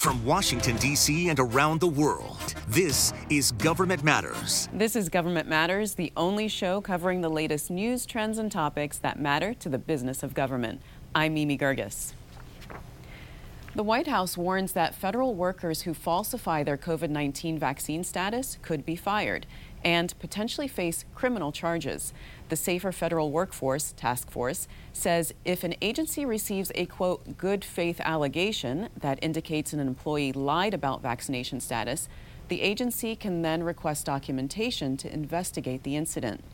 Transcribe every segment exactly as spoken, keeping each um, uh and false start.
From Washington, D C and around the world, this is Government Matters. This is Government Matters, the only show covering the latest news, trends, and topics that matter to the business of government. I'm Mimi Gerges. The White House warns that federal workers who falsify their COVID nineteen vaccine status could be fired and potentially face criminal charges. The Safer Federal Workforce Task Force says if an agency receives a, quote, good faith allegation that indicates an employee lied about vaccination status, the agency can then request documentation to investigate the incident.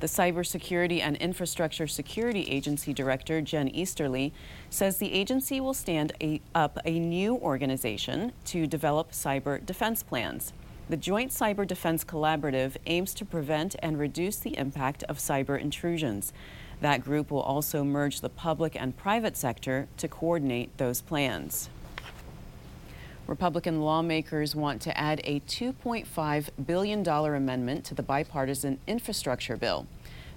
The Cybersecurity and Infrastructure Security Agency Director, Jen Easterly, says the agency will stand a, up a new organization to develop cyber defense plans. The Joint Cyber Defense Collaborative aims to prevent and reduce the impact of cyber intrusions. That group will also merge the public and private sector to coordinate those plans. Republican lawmakers want to add a two point five billion dollars amendment to the bipartisan infrastructure bill.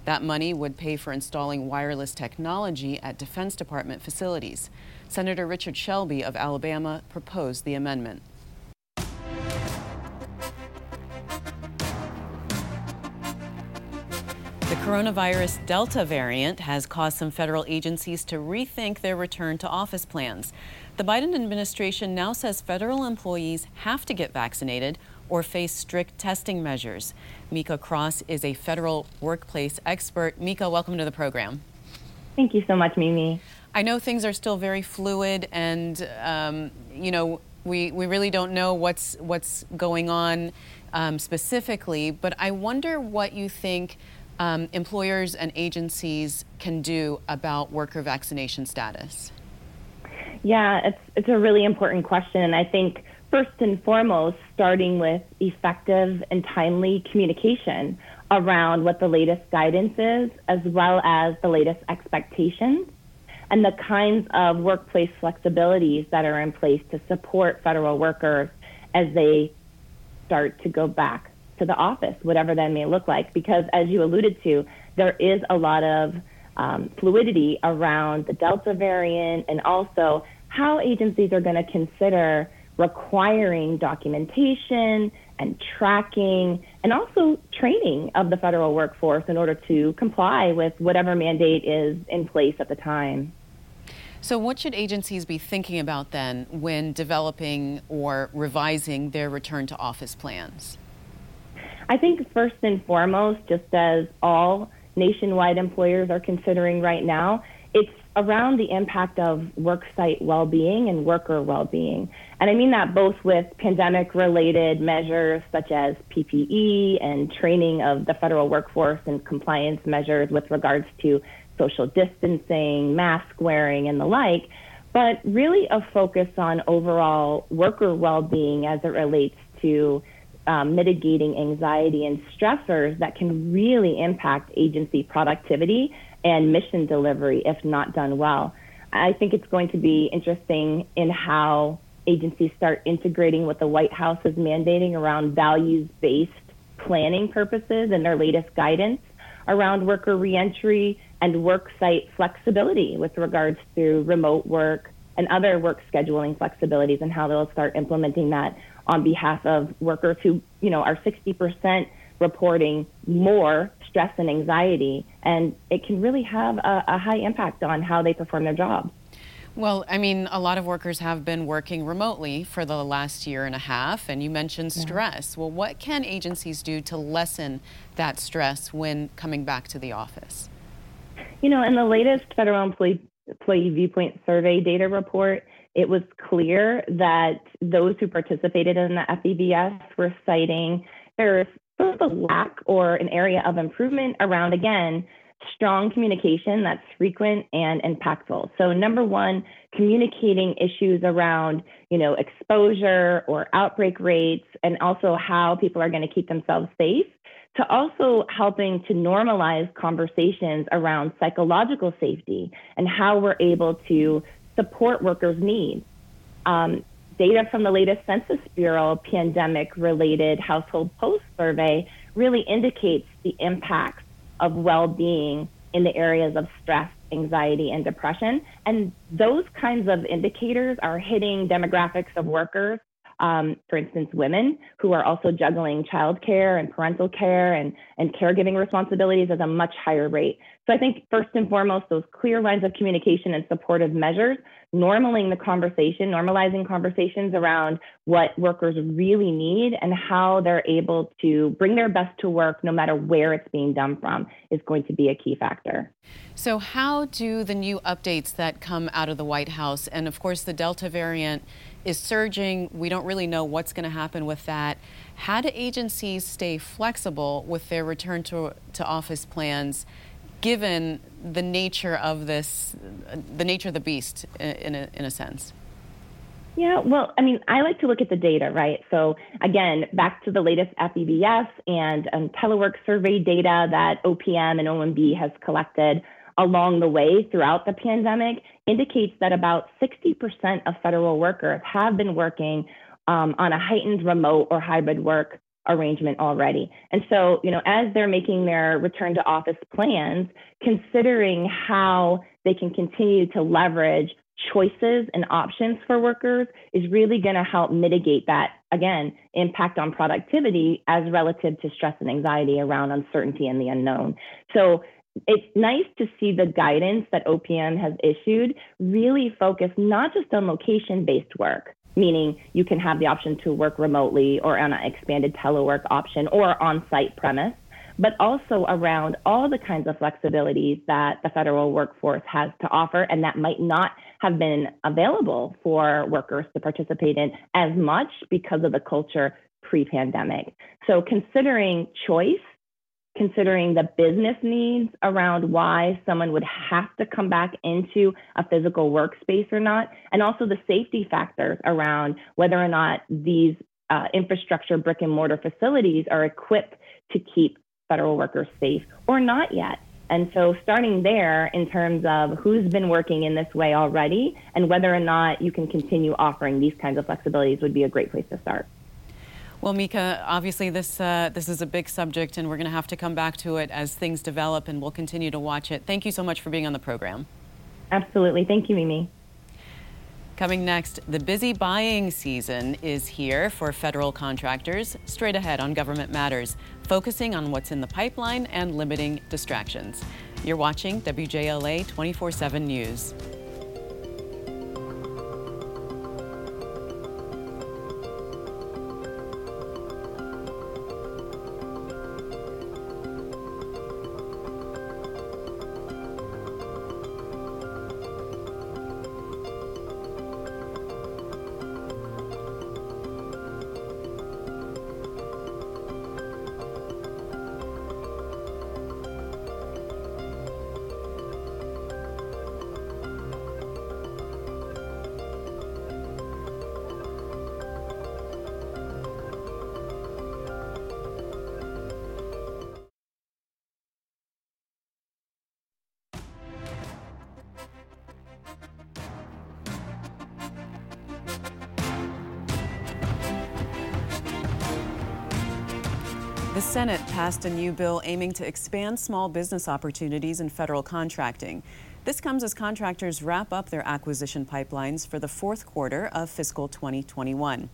That money would pay for installing wireless technology at Defense Department facilities. Senator Richard Shelby of Alabama proposed the amendment. The coronavirus Delta variant has caused some federal agencies to rethink their return to office plans. The Biden administration now says federal employees have to get vaccinated or face strict testing measures. Mika Cross is a federal workplace expert. Mika, welcome to the program. Thank you so much, Mimi. I know things are still very fluid and, um, you know, we, we really don't know what's, what's going on um, specifically, but I wonder what you think Um, employers and agencies can do about worker vaccination status? Yeah, it's it's a really important question. And I think first and foremost, starting with effective and timely communication around what the latest guidance is, as well as the latest expectations and the kinds of workplace flexibilities that are in place to support federal workers as they start to go back to the office, whatever that may look like, because as you alluded to, there is a lot of um, fluidity around the Delta variant and also how agencies are going to consider requiring documentation and tracking and also training of the federal workforce in order to comply with whatever mandate is in place at the time. So what should agencies be thinking about then when developing or revising their return to office plans? I think first and foremost, just as all nationwide employers are considering right now, it's around the impact of worksite well-being and worker well-being. And I mean that both with pandemic-related measures such as P P E and training of the federal workforce and compliance measures with regards to social distancing, mask wearing, and the like, but really a focus on overall worker well-being as it relates to Um, mitigating anxiety and stressors that can really impact agency productivity and mission delivery if not done well. I think it's going to be interesting in how agencies start integrating what the White House is mandating around values-based planning purposes and their latest guidance around worker reentry and worksite flexibility with regards to remote work and other work scheduling flexibilities and how they'll start implementing that on behalf of workers who, you know, are sixty percent reporting more stress and anxiety, and it can really have a, a high impact on how they perform their jobs. Well, I mean, a lot of workers have been working remotely for the last year and a half, and you mentioned stress. Yeah. Well, what can agencies do to lessen that stress when coming back to the office? You know, in the latest Federal Employee, Employee Viewpoint Survey data report, it was clear that those who participated in the F E V S were citing there's both a lack or an area of improvement around, again, strong communication that's frequent and impactful. So number one, communicating issues around, you know, exposure or outbreak rates and also how people are going to keep themselves safe, to also helping to normalize conversations around psychological safety and how we're able to support workers' needs. Um, data from the latest Census Bureau pandemic-related household pulse survey really indicates the impacts of well-being in the areas of stress anxiety, and depression. And those kinds of indicators are hitting demographics of workers, um, for instance, women who are also juggling childcare and parental care and, and caregiving responsibilities at a much higher rate. So I think first and foremost, those clear lines of communication and supportive measures, normalizing the conversation, normalizing conversations around what workers really need and how they're able to bring their best to work, no matter where it's being done from, is going to be a key factor. So how do the new updates that come out of the White House, and of course the Delta variant is surging, we don't really know what's going to happen with that. How do agencies stay flexible with their return to, to office plans, given the nature of this, the nature of the beast, in a, in a sense? Yeah, well, I mean, I like to look at the data, right? So again, back to the latest F E V S and um, telework survey data that O P M and O M B has collected along the way throughout the pandemic indicates that about sixty percent of federal workers have been working um, on a heightened remote or hybrid work arrangement already. And so, you know, as they're making their return to office plans, considering how they can continue to leverage choices and options for workers is really going to help mitigate that, again, impact on productivity as relative to stress and anxiety around uncertainty and the unknown. So it's nice to see the guidance that O P M has issued really focus not just on location-based work, meaning you can have the option to work remotely or on an expanded telework option or on-site premise, but also around all the kinds of flexibilities that the federal workforce has to offer and that might not have been available for workers to participate in as much because of the culture pre-pandemic. So considering choice, considering the business needs around why someone would have to come back into a physical workspace or not, and also the safety factors around whether or not these uh, infrastructure brick and mortar facilities are equipped to keep federal workers safe or not yet. And so starting there in terms of who's been working in this way already and whether or not you can continue offering these kinds of flexibilities would be a great place to start. Well, Mika, obviously this uh, this is a big subject and we're going to have to come back to it as things develop and we'll continue to watch it. Thank you so much for being on the program. Absolutely. Thank you, Mimi. Coming next, the busy buying season is here for federal contractors. Straight ahead on Government Matters, focusing on what's in the pipeline and limiting distractions. You're watching W J L A twenty-four seven News. The Senate passed a new bill aiming to expand small business opportunities in federal contracting. This comes as contractors wrap up their acquisition pipelines for the fourth quarter of fiscal twenty twenty-one.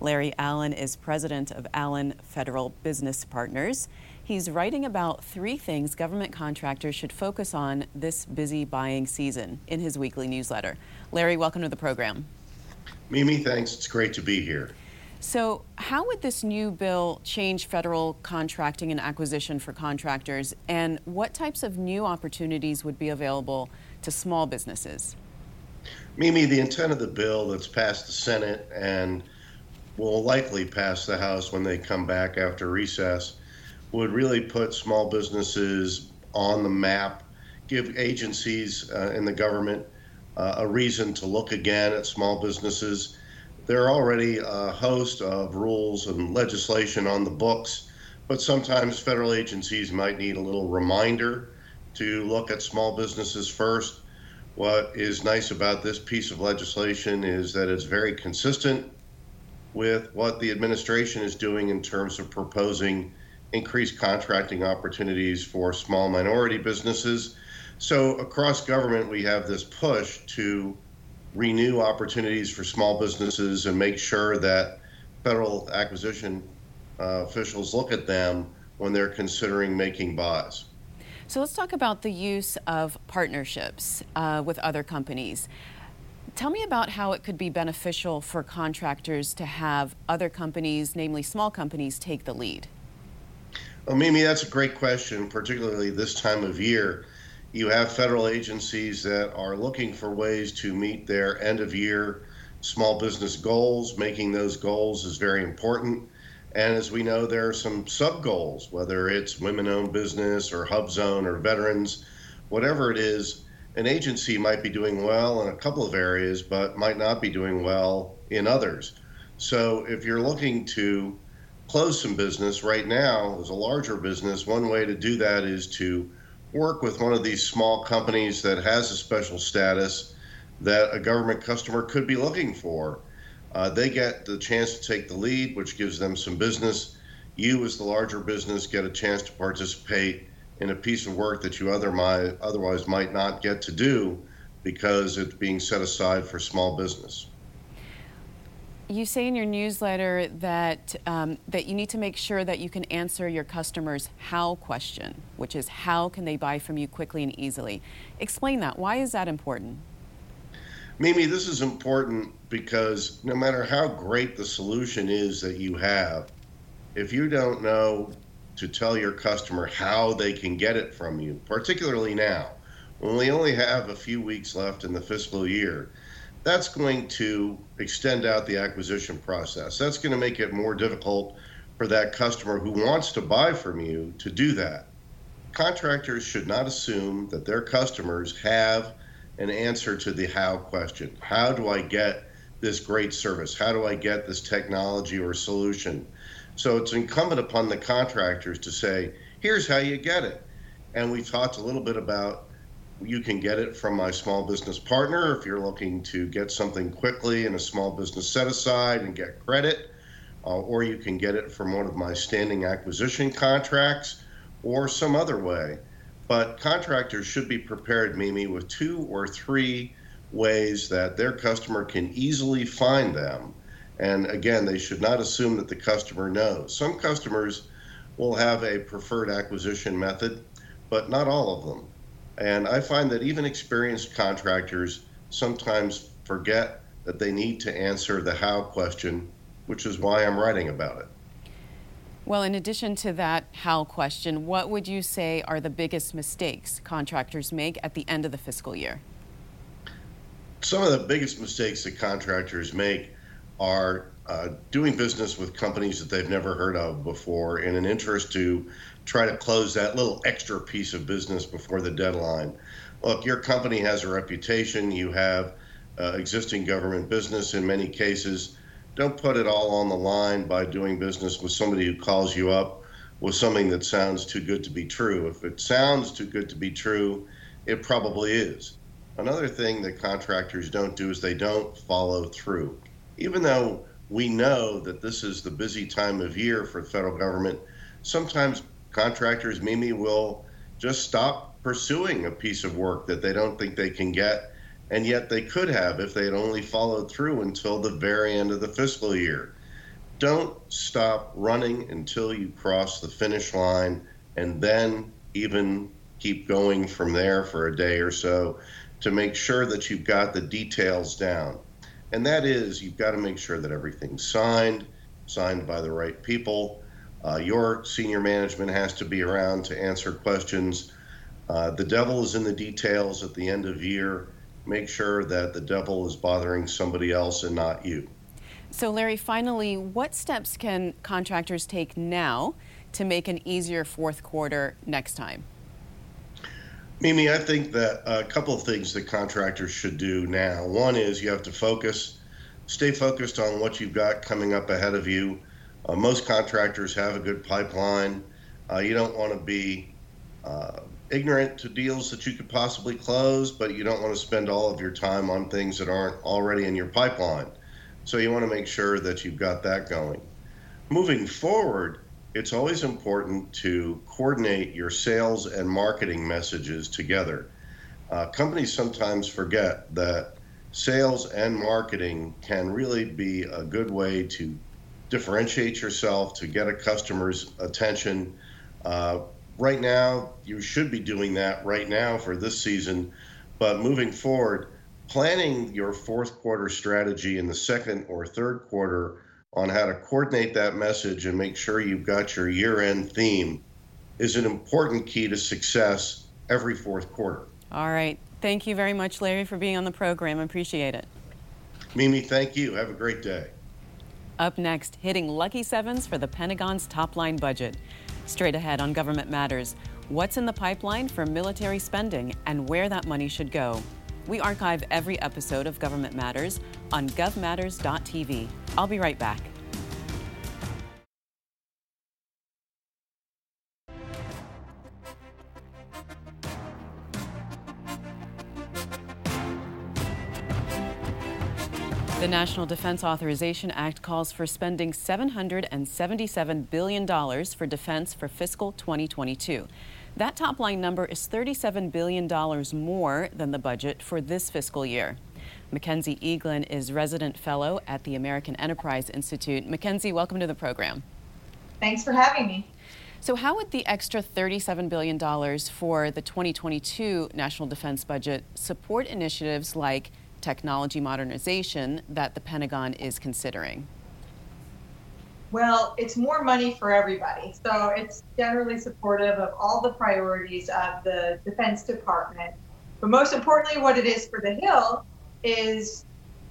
Larry Allen is president of Allen Federal Business Partners. He's writing about three things government contractors should focus on this busy buying season in his weekly newsletter. Larry, welcome to the program. Mimi, thanks. It's great to be here. So how would this new bill change federal contracting and acquisition for contractors, and what types of new opportunities would be available to small businesses? Mimi, the intent of the bill that's passed the Senate and will likely pass the House when they come back after recess would really put small businesses on the map, give agencies uh, in the government uh, a reason to look again at small businesses. There are already a host of rules and legislation on the books, but sometimes federal agencies might need a little reminder to look at small businesses first. What is nice about this piece of legislation is that it's very consistent with what the administration is doing in terms of proposing increased contracting opportunities for small minority businesses. So across government, we have this push to renew opportunities for small businesses and make sure that federal acquisition uh, officials look at them when they're considering making buys. So let's talk about the use of partnerships uh, with other companies. Tell me about how it could be beneficial for contractors to have other companies, namely small companies, take the lead. Well, Mimi, that's a great question, particularly this time of year. You have federal agencies that are looking for ways to meet their end of year small business goals. Making those goals is very important. And as we know, there are some sub-goals, whether it's women-owned business or HUBZone or veterans, whatever it is. An agency might be doing well in a couple of areas, but might not be doing well in others. So if you're looking to close some business right now as a larger business, one way to do that is to work with one of these small companies that has a special status that a government customer could be looking for. Uh, they get the chance to take the lead, which gives them some business. You, as the larger business, get a chance to participate in a piece of work that you otherwise might not get to do because it's being set aside for small business. You say in your newsletter that um, that you need to make sure that you can answer your customers' how question, which is how can they buy from you quickly and easily. Explain that. Why is that important? Mimi, this is important because no matter how great the solution is that you have, if you don't know to tell your customer how they can get it from you, particularly now, when we only have a few weeks left in the fiscal year, that's going to extend out the acquisition process. That's going to make it more difficult for that customer who wants to buy from you to do that. Contractors should not assume that their customers have an answer to the how question. How do I get this great service? How do I get this technology or solution? So it's incumbent upon the contractors to say, here's how you get it. And we talked a little bit about you can get it from my small business partner if you're looking to get something quickly in a small business set aside and get credit, uh, or you can get it from one of my standing acquisition contracts or some other way. But contractors should be prepared, Mimi, with two or three ways that their customer can easily find them. And again, they should not assume that the customer knows. Some customers will have a preferred acquisition method, but not all of them. And I find that even experienced contractors sometimes forget that they need to answer the how question, which is why I'm writing about it. Well, in addition to that how question, what would you say are the biggest mistakes contractors make at the end of the fiscal year? Some of the biggest mistakes that contractors make are uh, doing business with companies that they've never heard of before in an interest to try to close that little extra piece of business before the deadline. Look, your company has a reputation. You have uh, existing government business in many cases. Don't put it all on the line by doing business with somebody who calls you up with something that sounds too good to be true. If it sounds too good to be true, it probably is. Another thing that contractors don't do is they don't follow through. Even though we know that this is the busy time of year for the federal government, sometimes contractors, Mimi, will just stop pursuing a piece of work that they don't think they can get, and yet they could have if they had only followed through until the very end of the fiscal year. Don't stop running until you cross the finish line, and then even keep going from there for a day or so to make sure that you've got the details down. And that is, you've got to make sure that everything's signed, signed by the right people. Uh, your senior management has to be around to answer questions. Uh, the devil is in the details at the end of year. Make sure that the devil is bothering somebody else and not you. So, Larry, finally, what steps can contractors take now to make an easier fourth quarter next time? Mimi, I think that a couple of things that contractors should do now. One is you have to focus, stay focused on what you've got coming up ahead of you. Uh, most contractors have a good pipeline. Uh, you don't want to be uh, ignorant to deals that you could possibly close, but you don't want to spend all of your time on things that aren't already in your pipeline. So you want to make sure that you've got that going. Moving forward, it's always important to coordinate your sales and marketing messages together. Uh, companies sometimes forget that sales and marketing can really be a good way to differentiate yourself, to get a customer's attention. Uh, right now, you should be doing that right now for this season, but moving forward, planning your fourth quarter strategy in the second or third quarter on how to coordinate that message and make sure you've got your year-end theme is an important key to success every fourth quarter. All right. Thank you very much, Larry, for being on the program. I appreciate it. Mimi, thank you. Have a great day. Up next, hitting lucky sevens for the Pentagon's top-line budget. Straight ahead on Government Matters, what's in the pipeline for military spending and where that money should go. We archive every episode of Government Matters on gov matters dot t v. I'll be right back. The National Defense Authorization Act calls for spending seven hundred seventy-seven billion dollars for defense for fiscal twenty twenty-two. That top-line number is thirty-seven billion dollars more than the budget for this fiscal year. Mackenzie Eaglen is resident fellow at the American Enterprise Institute. Mackenzie, welcome to the program. Thanks for having me. So how would the extra thirty-seven billion dollars for the twenty twenty-two National Defense Budget support initiatives like technology modernization that the Pentagon is considering? Well, it's more money for everybody. So it's generally supportive of all the priorities of the Defense Department. But most importantly, what it is for the Hill is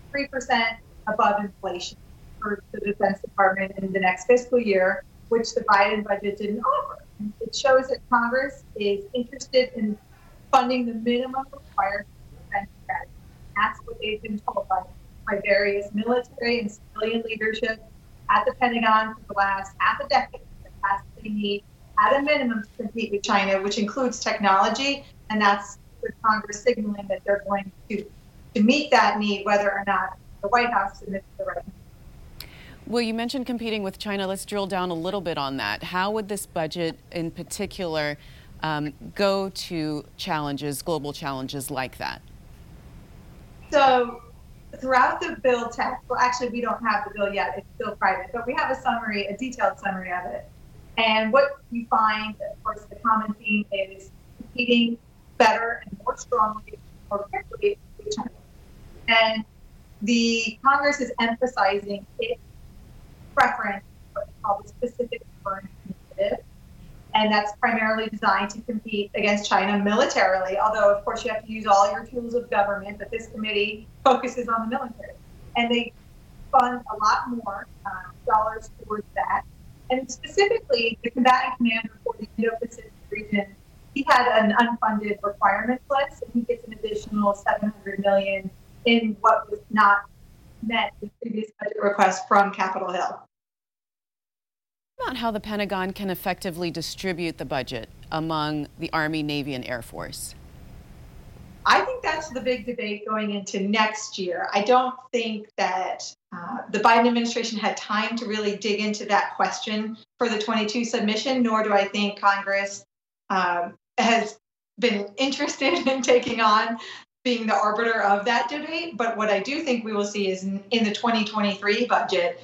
three percent above inflation for the Defense Department in the next fiscal year, which the Biden budget didn't offer. It shows that Congress is interested in funding the minimum required defense strategy. That's what they've been told by, by various military and civilian leadership at the Pentagon for the last half a decade. That's what they need at a minimum to compete with China, which includes technology, and that's the Congress signaling that they're going to, to meet that need, whether or not the White House submits the right. Well, you mentioned competing with China. Let's drill down a little bit on that. How would this budget in particular um, go to challenges, global challenges like that? So, throughout the bill text, well, actually, we don't have the bill yet. It's still private, but we have a summary, a detailed summary of it. And what you find, of course, the common theme is competing better and more strongly, more quickly with China. And the Congress is emphasizing its preference for what they call the specific foreign initiative, and that's primarily designed to compete against China militarily, although, of course, you have to use all your tools of government, but this committee focuses on the military. And they fund a lot more uh, dollars towards that. And specifically, the combatant commander for the Indo-Pacific region, he had an unfunded requirements list, and he gets an additional seven hundred million dollars in what was not met in the previous budget request from Capitol Hill. About how the Pentagon can effectively distribute the budget among the Army, Navy, and Air Force? I think that's the big debate going into next year. I don't think that uh, the Biden administration had time to really dig into that question for the twenty-two submission, nor do I think Congress um, has been interested in taking on being the arbiter of that debate. But what I do think we will see is in, in the twenty twenty-three budget,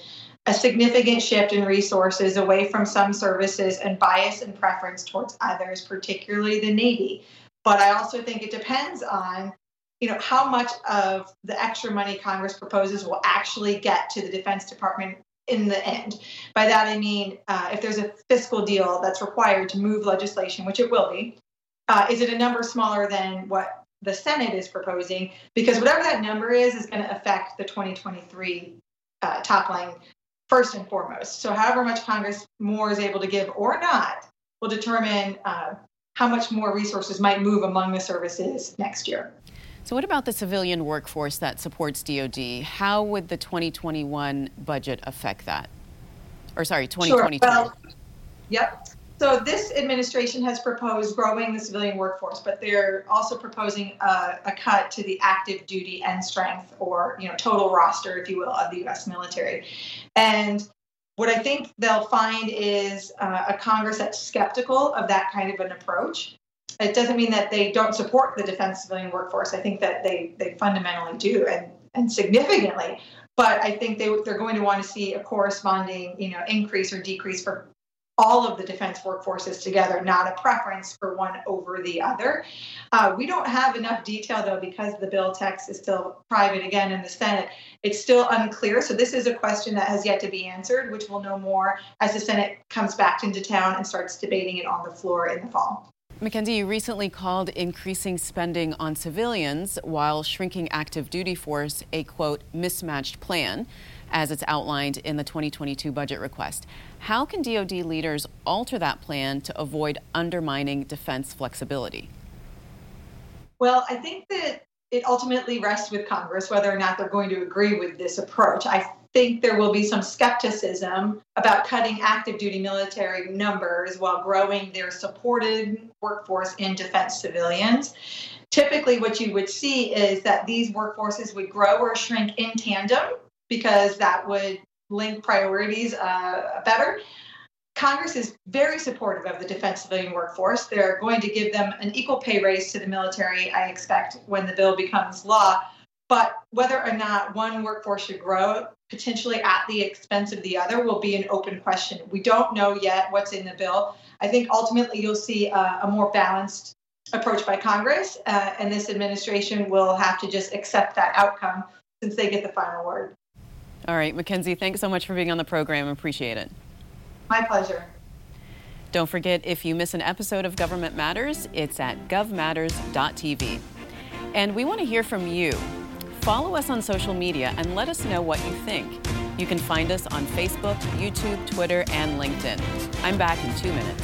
a significant shift in resources away from some services and bias and preference towards others, particularly the Navy. But I also think it depends on, you know, how much of the extra money Congress proposes will actually get to the Defense Department in the end. By that, I mean, uh, if there's a fiscal deal that's required to move legislation, which it will be, uh, is it a number smaller than what the Senate is proposing? Because whatever that number is, is going to affect the twenty twenty-three uh, top line first and foremost. So however much Congress more is able to give or not will determine uh, how much more resources might move among the services next year. So what about the civilian workforce that supports D O D? How would the twenty twenty-one budget affect that? Or sorry, twenty twenty-two. Sure. Well, yep. So this administration has proposed growing the civilian workforce, but they're also proposing a, a cut to the active duty end strength, or, you know, total roster, if you will, of the U S military. And what I think they'll find is uh, a Congress that's skeptical of that kind of an approach. It doesn't mean that they don't support the defense civilian workforce. I think that they they fundamentally do, and and significantly. But I think they they're going to want to see a corresponding, you know, increase or decrease for all of the defense workforces together, not a preference for one over the other. Uh, we don't have enough detail, though, because the bill text is still private again in the Senate. It's still unclear. So this is a question that has yet to be answered, which we'll know more as the Senate comes back into town and starts debating it on the floor in the fall. Mackenzie, you recently called increasing spending on civilians while shrinking active duty force a, quote, mismatched plan, as it's outlined in the twenty twenty-two budget request. How can D O D leaders alter that plan to avoid undermining defense flexibility? Well, I think that it ultimately rests with Congress whether or not they're going to agree with this approach. I think there will be some skepticism about cutting active duty military numbers while growing their supported workforce in defense civilians. Typically, what you would see is that these workforces would grow or shrink in tandem, because that would link priorities uh, better. Congress is very supportive of the defense civilian workforce. They're going to give them an equal pay raise to the military, I expect, when the bill becomes law. But whether or not one workforce should grow, potentially at the expense of the other, will be an open question. We don't know yet what's in the bill. I think ultimately you'll see a, a more balanced approach by Congress, uh, and this administration will have to just accept that outcome since they get the final word. All right, Mackenzie, thanks so much for being on the program. Appreciate it. My pleasure. Don't forget, if you miss an episode of Government Matters, it's at gov matters dot t v. And we want to hear from you. Follow us on social media and let us know what you think. You can find us on Facebook, YouTube, Twitter, and LinkedIn. I'm back in two minutes.